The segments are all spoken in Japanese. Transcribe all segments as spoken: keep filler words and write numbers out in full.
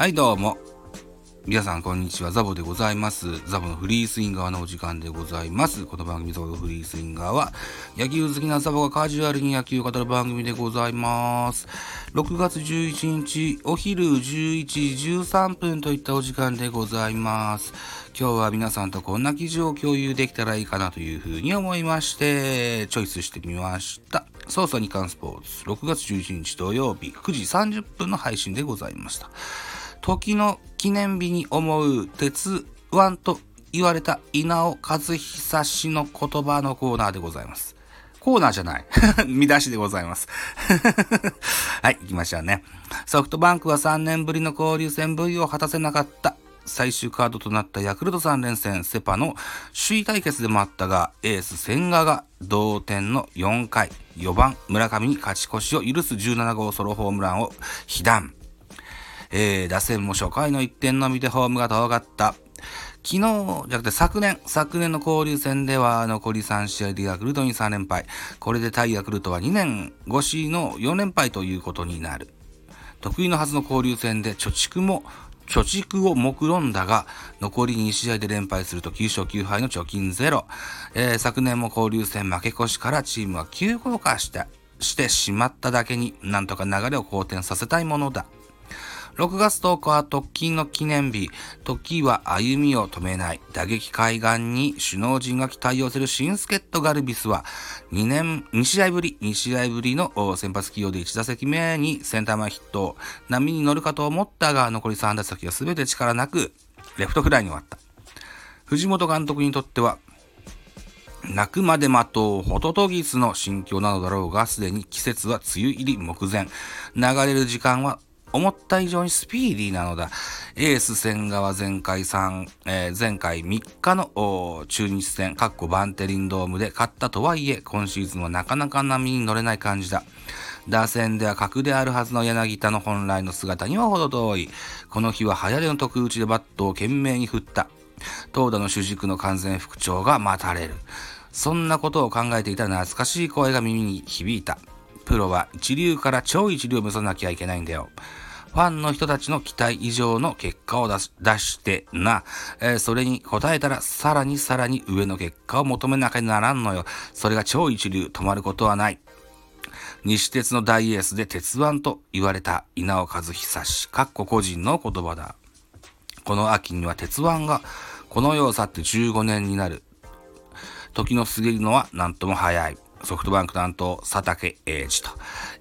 はいどうも皆さんこんにちは、ザボでございます。ザボのフリースインガーのお時間でございます。この番組ザボのフリースインガーは野球好きなザボがカジュアルに野球を語る番組でございます。ろくがつじゅういちにちお昼じゅういちじじゅうさんぷんといったお時間でございます。今日は皆さんとこんな記事を共有できたらいいかなというふうに思いましてチョイスしてみました。操作にかんスポーツろくがつじゅういちにち土曜日くじさんじゅっぷんの配信でございました。時の記念日に思う鉄腕と言われた稲尾和久氏の言葉のコーナーでございます。コーナーじゃない見出しでございますはい、行きましょうね。ソフトバンクはさんねんぶりの交流戦 ブイ を果たせなかった。最終カードとなったヤクルトさんれんせんセパの首位対決でもあったが、エース千賀が同点のよんかいよんばん村上に勝ち越しを許すじゅうななごうソロホームランを被弾、えー、打線も初回のいってんのみでホームが遠かった。昨日じゃなくて昨年昨年の交流戦では残りさんしあいでヤクルトにさんれんぱい、これで対ヤクルトはにねんごしのよんれんぱいということになる。得意のはずの交流戦で貯蓄も貯蓄を目論んだが、残りにしあいで連敗するときゅうしょうきゅうはいの貯金ゼロ、えー、昨年も交流戦負け越しからチームは急降下したしてしまっただけに、なんとか流れを好転させたいものだ。ろくがつとおかは時の記念日。時は歩みを止めない。打撃海岸に首脳陣が期待をする新助っ人ガルビスは2試合ぶりの先発起用でいちだせきめにセンター前ヒット。波に乗るかと思ったが、残りさんだせきは全て力なくレフトフライに終わった。藤本監督にとっては泣くまで待とうホトトギスの心境なのだろうが、すでに季節は梅雨入り目前。流れる時間は思った以上にスピーディーなのだ。エース千賀は前回3、えー、前回みっかの中日戦、かっこバンテリンドームで勝ったとはいえ、今シーズンはなかなか波に乗れない感じだ。打線では格であるはずの柳田の本来の姿にはほど遠い。この日は流行りの特打ちでバットを懸命に振った。投打の主軸の完全復調が待たれる。そんなことを考えていた懐かしい声が耳に響いた。プロは一流から超一流を目指さなきゃいけないんだよ。ファンの人たちの期待以上の結果を出し、出してな、えー、それに応えたらさらにさらに上の結果を求めなきゃならんのよ。それが超一流、止まることはない。西鉄の大エースで鉄腕と言われた稲尾和久氏、かっこ個人の言葉だ。この秋には鉄腕がこの世を去ってじゅうごねんになる。時の過ぎるのはなんとも早い。ソフトバンク担当佐竹英治と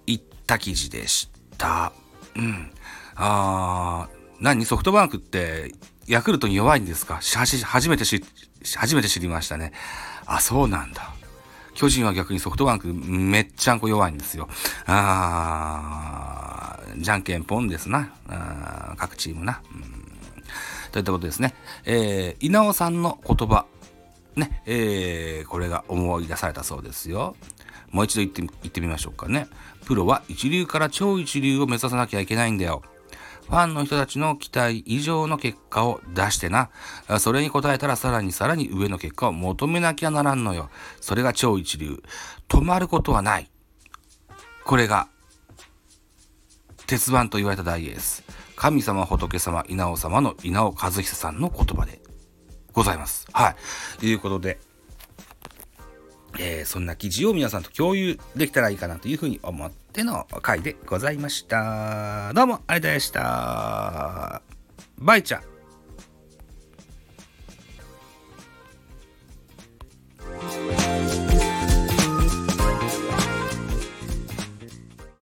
いった記事でした。うん、あ何ソフトバンクってヤクルトに弱いんですか？しはし初めてし初めて知りましたね。あ、そうなんだ。巨人は逆にソフトバンクめっちゃんこ弱いんですよ。あー、じゃんけんぽんですな。あ、各チームな、うん、といったことですね。えー、稲尾さんの言葉ね、えー、これが思い出されたそうですよ。もう一度言って、言ってみましょうかね。プロは一流から超一流を目指さなきゃいけないんだよ。ファンの人たちの期待以上の結果を出してな。それに応えたらさらにさらに上の結果を求めなきゃならんのよ。それが超一流。止まることはない。これが鉄腕と言われた大エース。神様、仏様、稲尾様の稲尾和久さんの言葉でございます。はい。ということで、えー、そんな記事を皆さんと共有できたらいいかなというふうに思っての回でございました。どうもありがとうございました。バイチャ。